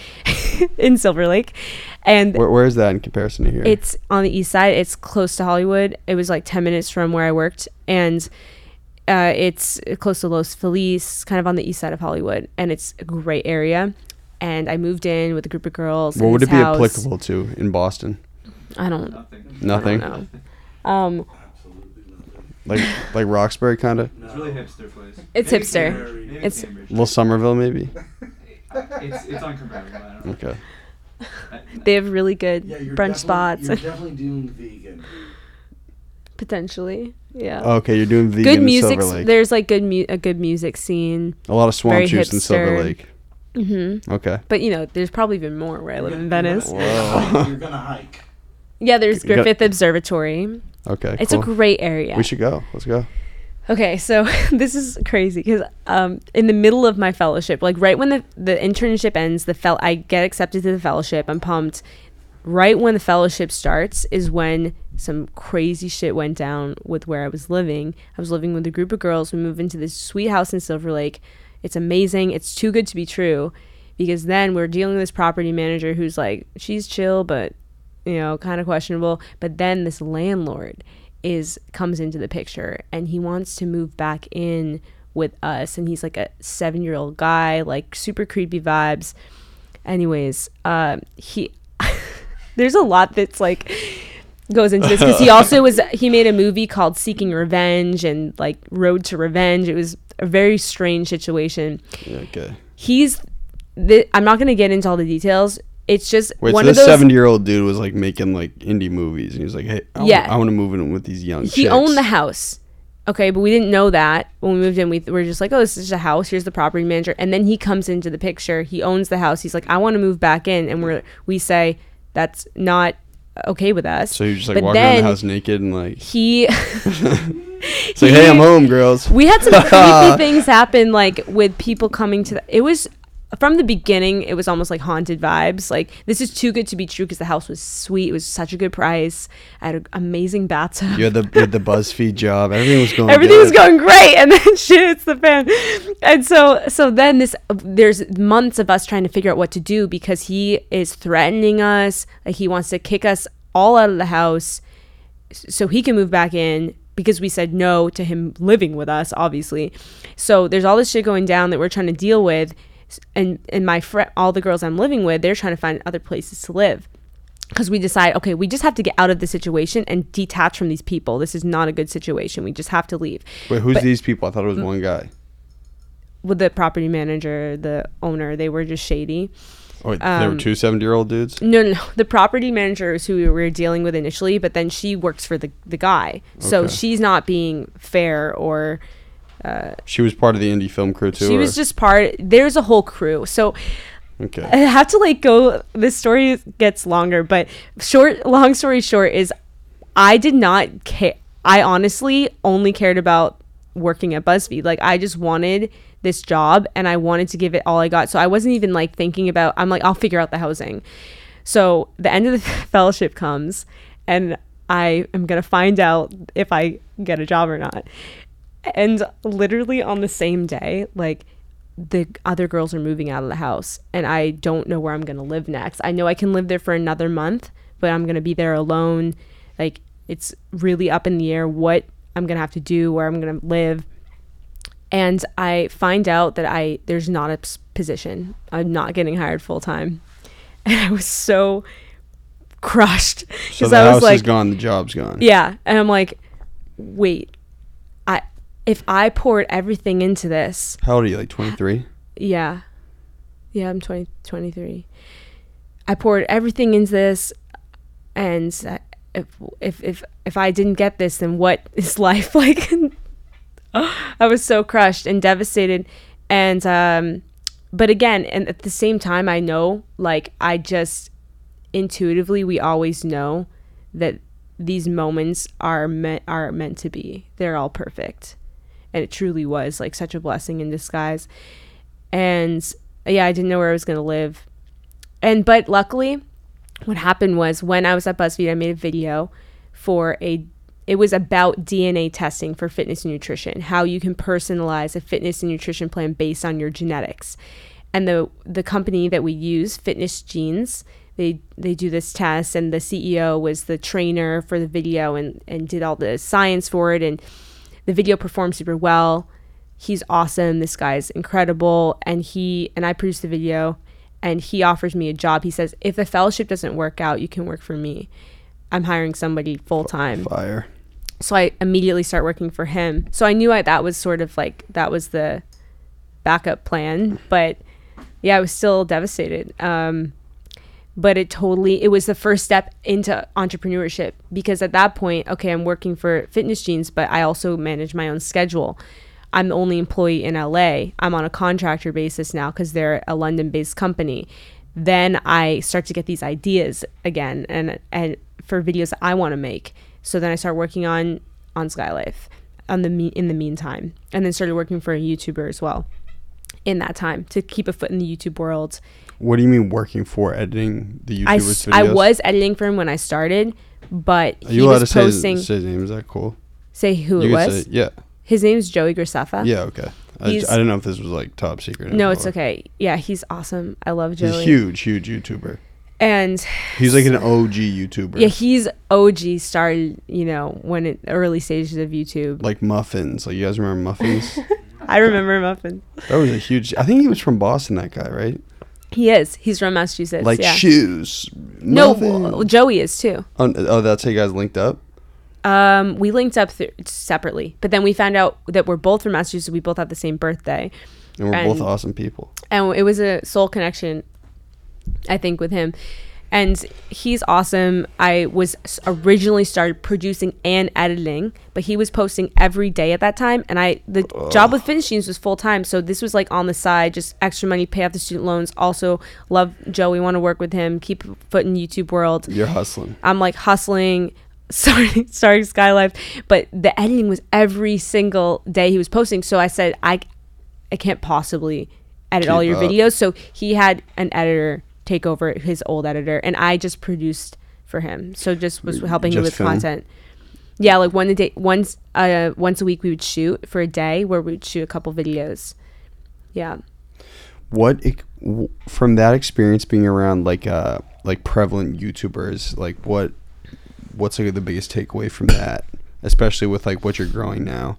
in Silver Lake. And where is that in comparison to here? It's on the east side. It's close to Hollywood. It was like 10 minutes from where I worked. And it's close to Los Feliz, kind of on the east side of Hollywood, and it's a great area. And I moved in with a group of girls. What would it be applicable to in Boston? I don't know. Nothing. I don't know. Absolutely nothing. Like Roxbury, kind of. No. It's really hipster place. It's maybe hipster. Maybe it's Little Somerville, maybe. It's uncomparable. I don't know. Okay. They have really good brunch spots. You're definitely doing vegan. Potentially, yeah. Okay, you're doing vegan in Silver Lake. There's like a good music scene. A lot of swamp juice in Silver Lake. Mm-hmm. Okay. But you know, there's probably even more where I live in Venice. Whoa. You're gonna hike. Yeah, there's Griffith Observatory. Okay, it's cool. A great area. We should go. Let's go. Okay, so this is crazy because in the middle of my fellowship, like right when the internship ends, I get accepted to the fellowship. I'm pumped. Right when the fellowship starts is when some crazy shit went down with where I was living. I was living with a group of girls. We moved into this sweet house in Silver Lake. It's amazing. It's too good to be true. because then we're dealing with this property manager who's like, she's chill, but, you know, kind of questionable. But then this landlord comes into the picture, and he wants to move back in with us, and he's like a 7-year-old guy, like super creepy vibes. Anyways, he there's a lot that's like goes into this, because he also he made a movie called Seeking Revenge and like Road to Revenge. It was a very strange situation. Okay. I'm not gonna get into all the details. It's just one of those. This 70-year-old dude was like making like indie movies, and he was like, "Hey, I want to move in with these young." He owned the house. Okay, but we didn't know that when we moved in. We were just like, oh, this is a house. Here's the property manager. And then he comes into the picture. He owns the house. He's like, I want to move back in. And we say, that's not okay with us. So you're just like walking around the house naked and like... It's like, hey, I'm home, girls. We had some creepy things happen, like with people coming to... It was... From the beginning, it was almost like haunted vibes. Like, this is too good to be true, because the house was sweet. It was such a good price. I had an amazing bathtub. You had the BuzzFeed job. Everything was going great. And then shit hits the fan. And so then there's months of us trying to figure out what to do, because he is threatening us. Like, he wants to kick us all out of the house so he can move back in, because we said no to him living with us, obviously. So there's all this shit going down that we're trying to deal with. And my friend, all the girls I'm living with, they're trying to find other places to live, because we decide, okay, we just have to get out of the situation and detach from these people. This is not a good situation. We just have to leave. Wait, who's these people? I thought it was one guy. With the property manager, the owner, they were just shady. Oh, wait, there were two 70-year-old dudes? No. The property manager is who we were dealing with initially, but then she works for the guy. Okay. So she's not being fair or... she was part of the indie film crew too. She was just part. There's a whole crew. So okay. I have to like go. This story gets longer, but long story short is, I did not care. I honestly only cared about working at BuzzFeed. Like, I just wanted this job, and I wanted to give it all I got. So I wasn't even like thinking about. I'm like, I'll figure out the housing. So the end of the fellowship comes, and I am gonna find out if I get a job or not. And literally on the same day, like, the other girls are moving out of the house, and I don't know where I'm going to live next. I know I can live there for another month, but I'm going to be there alone. Like, it's really up in the air what I'm going to have to do, where I'm going to live. And I find out that there's not a position. I'm not getting hired full time. And I was so crushed. So the house is gone, the job's gone. Yeah. And I'm like, wait. If I poured everything into this... How old are you, like 23? Yeah. Yeah, I'm 23. I poured everything into this, and if I didn't get this, then what is life like? I was so crushed and devastated. And but again, and at the same time, I know, like, I just intuitively, we always know that these moments are meant to be. They're all perfect. And it truly was like such a blessing in disguise. And yeah, I didn't know where I was going to live. But luckily, what happened was, when I was at BuzzFeed, I made a video it was about DNA testing for fitness and nutrition, how you can personalize a fitness and nutrition plan based on your genetics. And the company that we use, Fitness Genes, they do this test, and the CEO was the trainer for the video and did all the science for it, and the video performed super well. He's awesome. This guy's incredible. And I produced the video, and he offers me a job. He says, if the fellowship doesn't work out, you can work for me. I'm hiring somebody full time. Fire. So I immediately start working for him. So I knew that was sort of like, that was the backup plan. But yeah, I was still devastated. But it was the first step into entrepreneurship, because at that point, okay, I'm working for Fitness Genes, but I also manage my own schedule. I'm the only employee in LA. I'm on a contractor basis now, because they're a London-based company. Then I start to get these ideas again and for videos that I want to make. So then I start working on Sky Life in the meantime, and then started working for a YouTuber as well in that time to keep a foot in the YouTube world. What do you mean working for editing the YouTuber's videos? I was editing for him when I started, but he was posting. Say his name? Is that cool? Say who it was? Say, yeah. His name's Joey Graceffa. Yeah, okay. I don't know if this was like top secret. No, it's okay. Yeah, he's awesome. I love Joey. He's a huge YouTuber. And he's like an OG YouTuber. Yeah, he's OG started, you know, when in early stages of YouTube. Like Muffins. Like, you guys remember Muffins? I remember Muffins. That was a huge... I think he was from Boston, that guy, right? He is. He's from Massachusetts. Like shoes. Muffins. No, Joey is too. Oh, that's how you guys linked up? We linked up separately, but then we found out that we're both from Massachusetts. We both have the same birthday. And we're both awesome people. And it was a soul connection, I think, with him. And he's awesome. I was originally started producing and editing, but he was posting every day at that time. And the job with Fitness Genes was full time. So this was like on the side, just extra money, pay off the student loans. Also love Joey, want to work with him, keep a foot in YouTube world. You're hustling. I'm like hustling, starting Sky Life. But the editing was every single day he was posting. So I said, I can't possibly edit all your videos. So he had an editor take over, his old editor, and I just produced for him. So just was helping him with content. Yeah, like once a week we would shoot for a day where we would shoot a couple videos. Yeah. From that experience being around like prevalent YouTubers, like what's like the biggest takeaway from that, especially with like what you're growing now?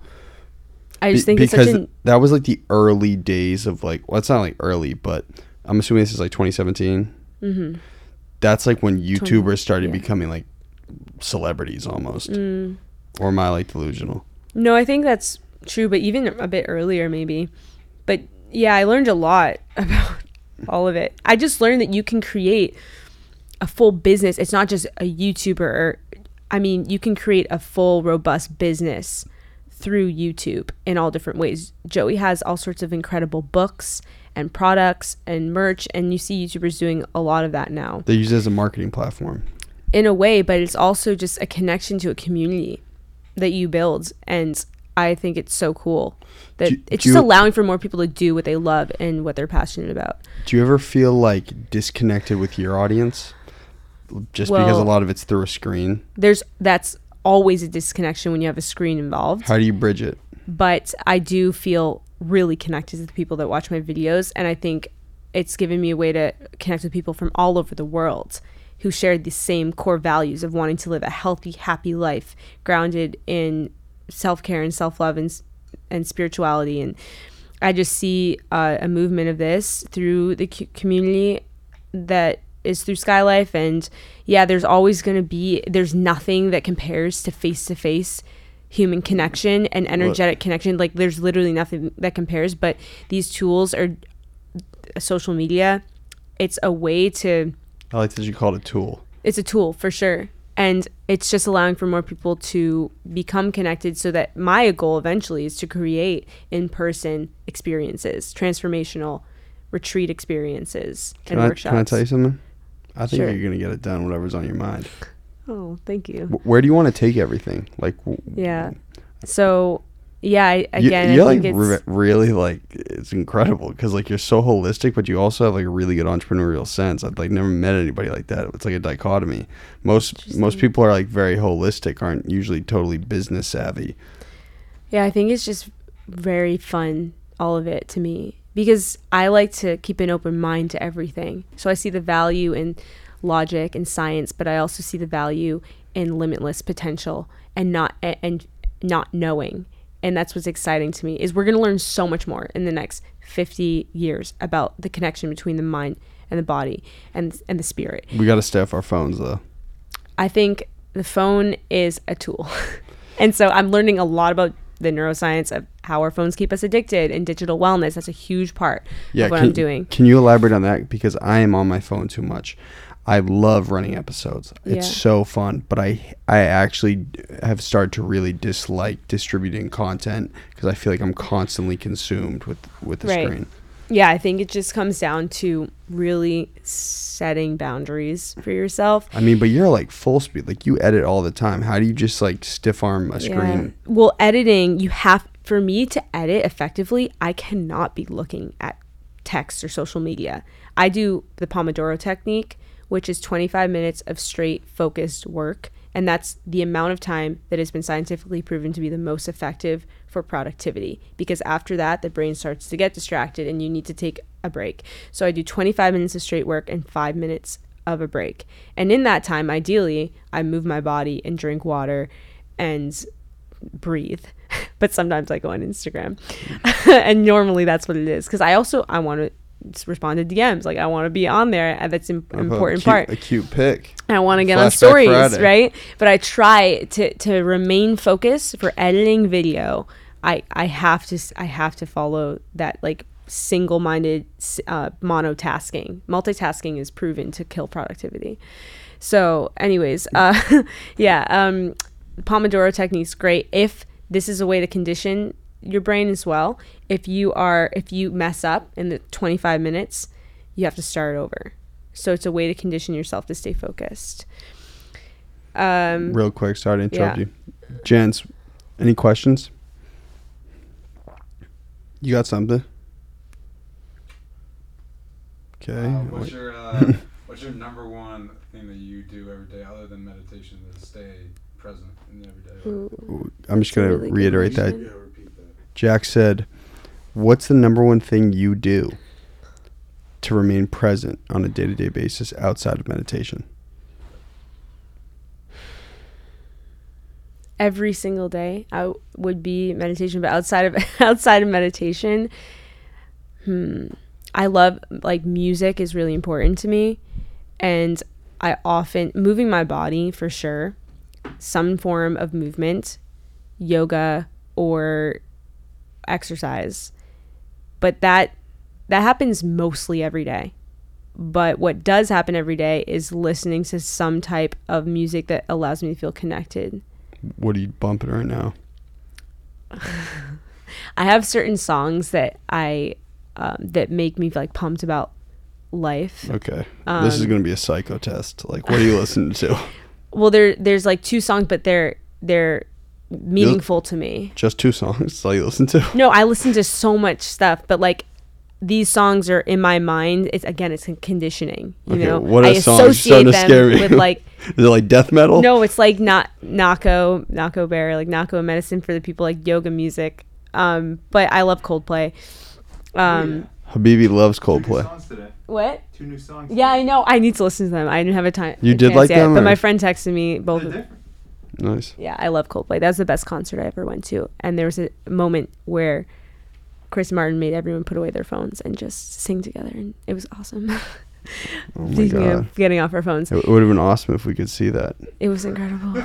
I just think because it's that was like the early days of like, well, it's not like early, but I'm assuming this is like 2017. Mm-hmm. That's like when YouTubers started becoming like celebrities almost. Mm. Or am I like delusional? No, I think that's true, but even a bit earlier maybe. But yeah, I learned a lot about all of it. I just learned that you can create a full business. It's not just a YouTuber. You can create a full, robust business through YouTube in all different ways. Joey has all sorts of incredible books and products and merch, and you see YouTubers doing a lot of that now. They use it as a marketing platform in a way, but it's also just a connection to a community that you build, and I think it's so cool that allowing for more people to do what they love and what they're passionate about. Do you ever feel like disconnected with your audience because a lot of it's through a screen? That's always a disconnection when you have a screen involved. How do you bridge it? But I do feel really connected to the people that watch my videos, and I think it's given me a way to connect with people from all over the world who shared the same core values of wanting to live a healthy, happy life grounded in self-care and self-love and spirituality. And I just see a movement of this through the community that is through Sky Life. And yeah, there's nothing that compares to face-to-face human connection and energetic connection. Like, there's literally nothing that compares, but these tools are social media. It's a way to... I like that you called it a tool. It's a tool for sure. And it's just allowing for more people to become connected, so that my goal eventually is to create in-person experiences, transformational retreat experiences and workshops. Can I tell you something? I think you're going to get it done, whatever's on your mind. Oh, thank you. Where do you want to take everything? Like, yeah. So, yeah. I think it's incredible because like you're so holistic, but you also have like a really good entrepreneurial sense. I've like never met anybody like that. It's like a dichotomy. Most people are like very holistic, aren't usually totally business savvy. Yeah, I think it's just very fun, all of it to me, because I like to keep an open mind to everything. So I see the value in logic and science, but I also see the value in limitless potential and not knowing. And that's what's exciting to me, is we're going to learn so much more in the next 50 years about the connection between the mind and the body and the spirit. We got to stay off our phones though. I think the phone is a tool. And so I'm learning a lot about the neuroscience of how our phones keep us addicted and digital wellness. That's a huge part of what I'm doing. Can you elaborate on that? Because I am on my phone too much. I love running episodes. It's so fun, but I actually have started to really dislike distributing content because I feel like I'm constantly consumed with the screen. Yeah, I think it just comes down to really setting boundaries for yourself. I mean, but you're like full speed. Like, you edit all the time. How do you just like stiff arm a screen? Well, editing, for me to edit effectively, I cannot be looking at text or social media. I do the Pomodoro technique, which is 25 minutes of straight focused work And that's the amount of time that has been scientifically proven to be the most effective for productivity, because after that, the brain starts to get distracted and you need to take a break. So I do 25 minutes of straight work and 5 minutes of a break. And in that time, ideally, I move my body and drink water and breathe. But sometimes I go on Instagram. And normally that's what it is, because I want to respond to DMs. Like, I want to be on there, and that's an important part. A cute pic. I want to get on stories, right? But I try to remain focused. For editing video, I have to follow that, like, single-minded monotasking. Multitasking is proven to kill productivity. So anyways, Pomodoro technique's great if this is a way to condition your brain as well. If you mess up in the 25 minutes, you have to start over. So it's a way to condition yourself to stay focused. Real quick, sorry to interrupt you. Jens, any questions? You got something? Okay. What's your number one thing that you do every day other than meditation to stay present in the everyday life? Ooh, I'm just going to really reiterate that. Yeah, repeat that. Jack said, what's the number one thing you do to remain present on a day-to-day basis outside of meditation? Every single day would be meditation, but outside of meditation, I love, like, music is really important to me, and I often moving my body for sure, some form of movement, yoga or exercise, but that happens mostly every day. But what does happen every day is listening to some type of music that allows me to feel connected. What are you bumping right now? I have certain songs that that make me, like, pumped about life. Okay. This is going to be a psycho test. Like, what are you listening to? Well, there's like two songs, but they're meaningful to me. Just two songs? That's all you listen to? No, I listen to so much stuff, but, like, these songs are in my mind. It's conditioning. You know, what are songs? I associate them with, like, is it like death metal? No, it's like not Knocko Bear, like Knocko medicine for the people, like yoga music. But I love Coldplay. Habibi loves Coldplay. Two new songs today. Yeah, I know. I need to listen to them. I didn't have a time. You did like them? But my friend texted me both of them. Nice. Yeah, I love Coldplay. That was the best concert I ever went to. And there was a moment where Chris Martin made everyone put away their phones and just sing together, and it was awesome. Oh my God. Of getting off our phones. It would have been awesome if we could see that. It was incredible.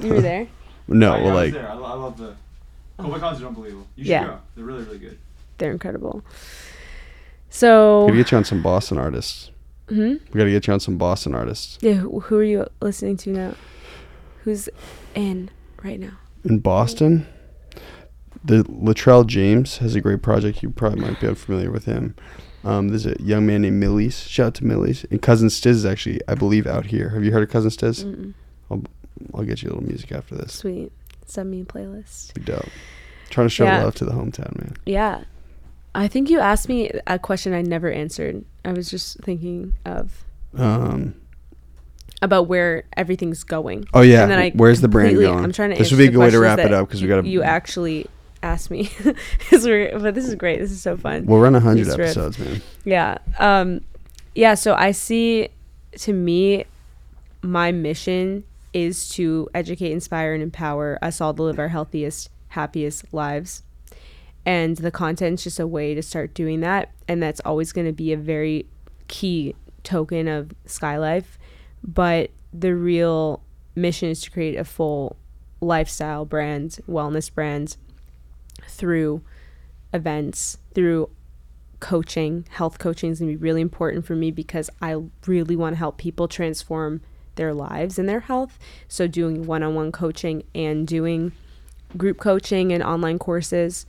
You were there? No, I was there. I love the Coldplay concert. Unbelievable. You should go. They're really, really good. They're incredible. So we gotta get you on some Boston artists. We gotta get you on some Boston artists. Yeah, who are you listening to now? Who's in right now? In Boston, the Latrell James has a great project. You probably might be unfamiliar with him. There's a young man named Millies. Shout out to Millies. And Cousin Stiz is actually, I believe, out here. Have you heard of Cousin Stiz? I'll get you a little music after this. Sweet. Send me a playlist. Be dope. Trying to show love to the hometown, man. Yeah. I think you asked me a question I never answered. I was just thinking of about where everything's going. Oh yeah, and then where's the brand going? I'm trying to. This would be a good way to wrap it up because we got to. You actually asked me, but this is great. This is so fun. We'll run 100 episodes, man. Yeah, so I see. To me, my mission is to educate, inspire, and empower us all to live our healthiest, happiest lives. And the content's just a way to start doing that. And that's always going to be a very key token of Sky Life. But the real mission is to create a full lifestyle brand, wellness brand, through events, through coaching. Health coaching is going to be really important for me because I really want to help people transform their lives and their health. So doing one-on-one coaching and doing group coaching and online courses.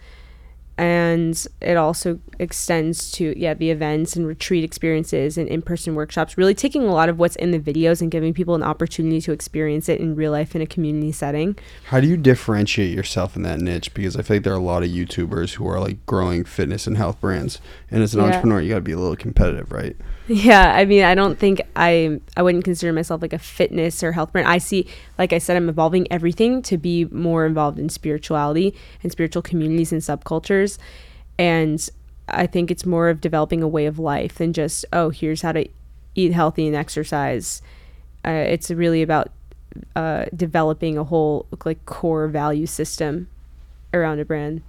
And it also extends to, the events and retreat experiences and in-person workshops, really taking a lot of what's in the videos and giving people an opportunity to experience it in real life in a community setting. How do you differentiate yourself in that niche? Because I feel like there are a lot of YouTubers who are like growing fitness and health brands. And as an entrepreneur, you got to be a little competitive, right? Yeah. I mean, I don't think I wouldn't consider myself like a fitness or health brand. I see, like I said, I'm evolving everything to be more involved in spirituality and spiritual communities and subcultures. And I think it's more of developing a way of life than just, here's how to eat healthy and exercise. It's really about developing a whole like core value system around a brand.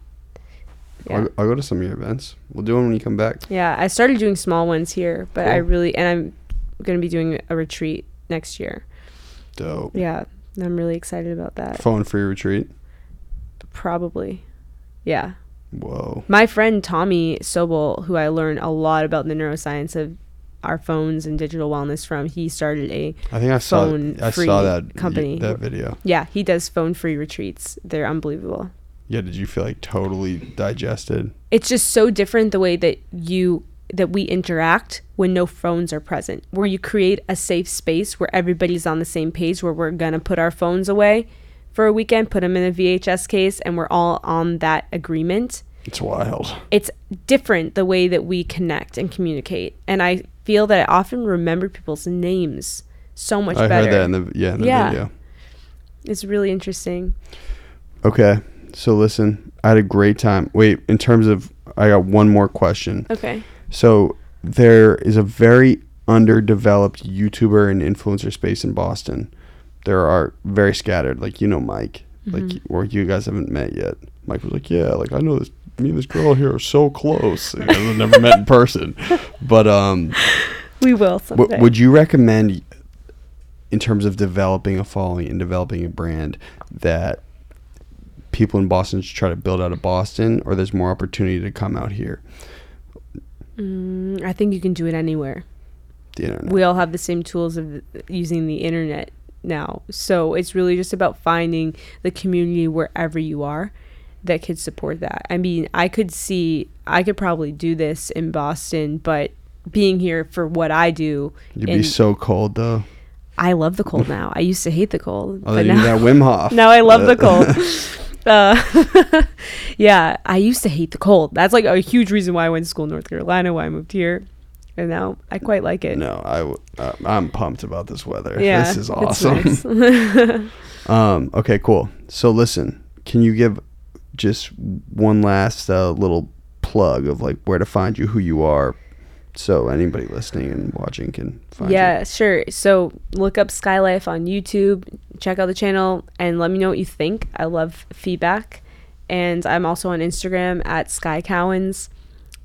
Yeah. I'll go to some of your events. We'll do them when you come back. Yeah, I started doing small ones here, but cool. And I'm going to be doing a retreat next year. Dope. Yeah, I'm really excited about that. Phone-free retreat? Probably, yeah. Whoa. My friend Tommy Sobel, who I learned a lot about the neuroscience of our phones and digital wellness from, he started a phone-free company. That video. Yeah, he does phone-free retreats. They're unbelievable. Yeah, did you feel like totally digested? It's just so different the way that we interact when no phones are present, where you create a safe space where everybody's on the same page, where we're going to put our phones away for a weekend, put them in a VHS case, and we're all on that agreement. It's wild. It's different the way that we connect and communicate. And I feel that I often remember people's names so much better. I heard that in the video. It's really interesting. Okay. So listen, I had a great time. Wait, in terms of, I got one more question. Okay. So there is a very underdeveloped YouTuber and influencer space in Boston. There are very scattered, like, you know, Mike, mm-hmm. like, or you guys haven't met yet. Mike was like, yeah, like, I know this, me and this girl here are so close. And I've never met in person. But we will someday. Would you recommend, in terms of developing a following and developing a brand, that people in Boston should try to build out of Boston, or there's more opportunity to come out here? I think you can do it anywhere. The internet. We all have the same tools of using the internet now, so it's really just about finding the community wherever you are that could support that. I mean, I could probably do this in Boston, but being here for what I do, you'd be so cold though. I love the cold now. I used to hate the cold. Oh, but now, that Wim Hof. Now I love the cold. Yeah, I used to hate the cold. That's like a huge reason why I went to school in North Carolina, why I moved here. And now I quite like it. No, I'm pumped about this weather. Yeah, this is awesome. It's nice. Okay, cool. So listen, can you give just one last little plug of like where to find you, who you are, so anybody listening and watching can find you? Yeah, sure. So look up Sky Life on YouTube, check out the channel, and let me know what you think. I love feedback. And I'm also on Instagram at Sky Cowans.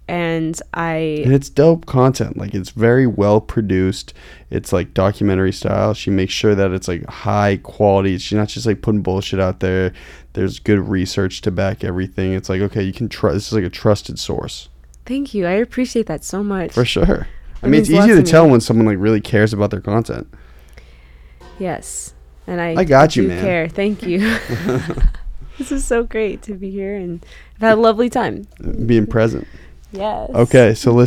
And it's dope content. Like, it's very well produced. It's like documentary style. She makes sure that it's like high quality. She's not just like putting bullshit out there. There's good research to back everything. It's like, okay, you can trust. This is like a trusted source. Thank you. I appreciate that so much. For sure. I mean, it's easy to tell when someone like really cares about their content. Yes. And I got you, man. Care. Thank you. This is so great to be here, and I've had a lovely time being present. Yes. Okay, so let's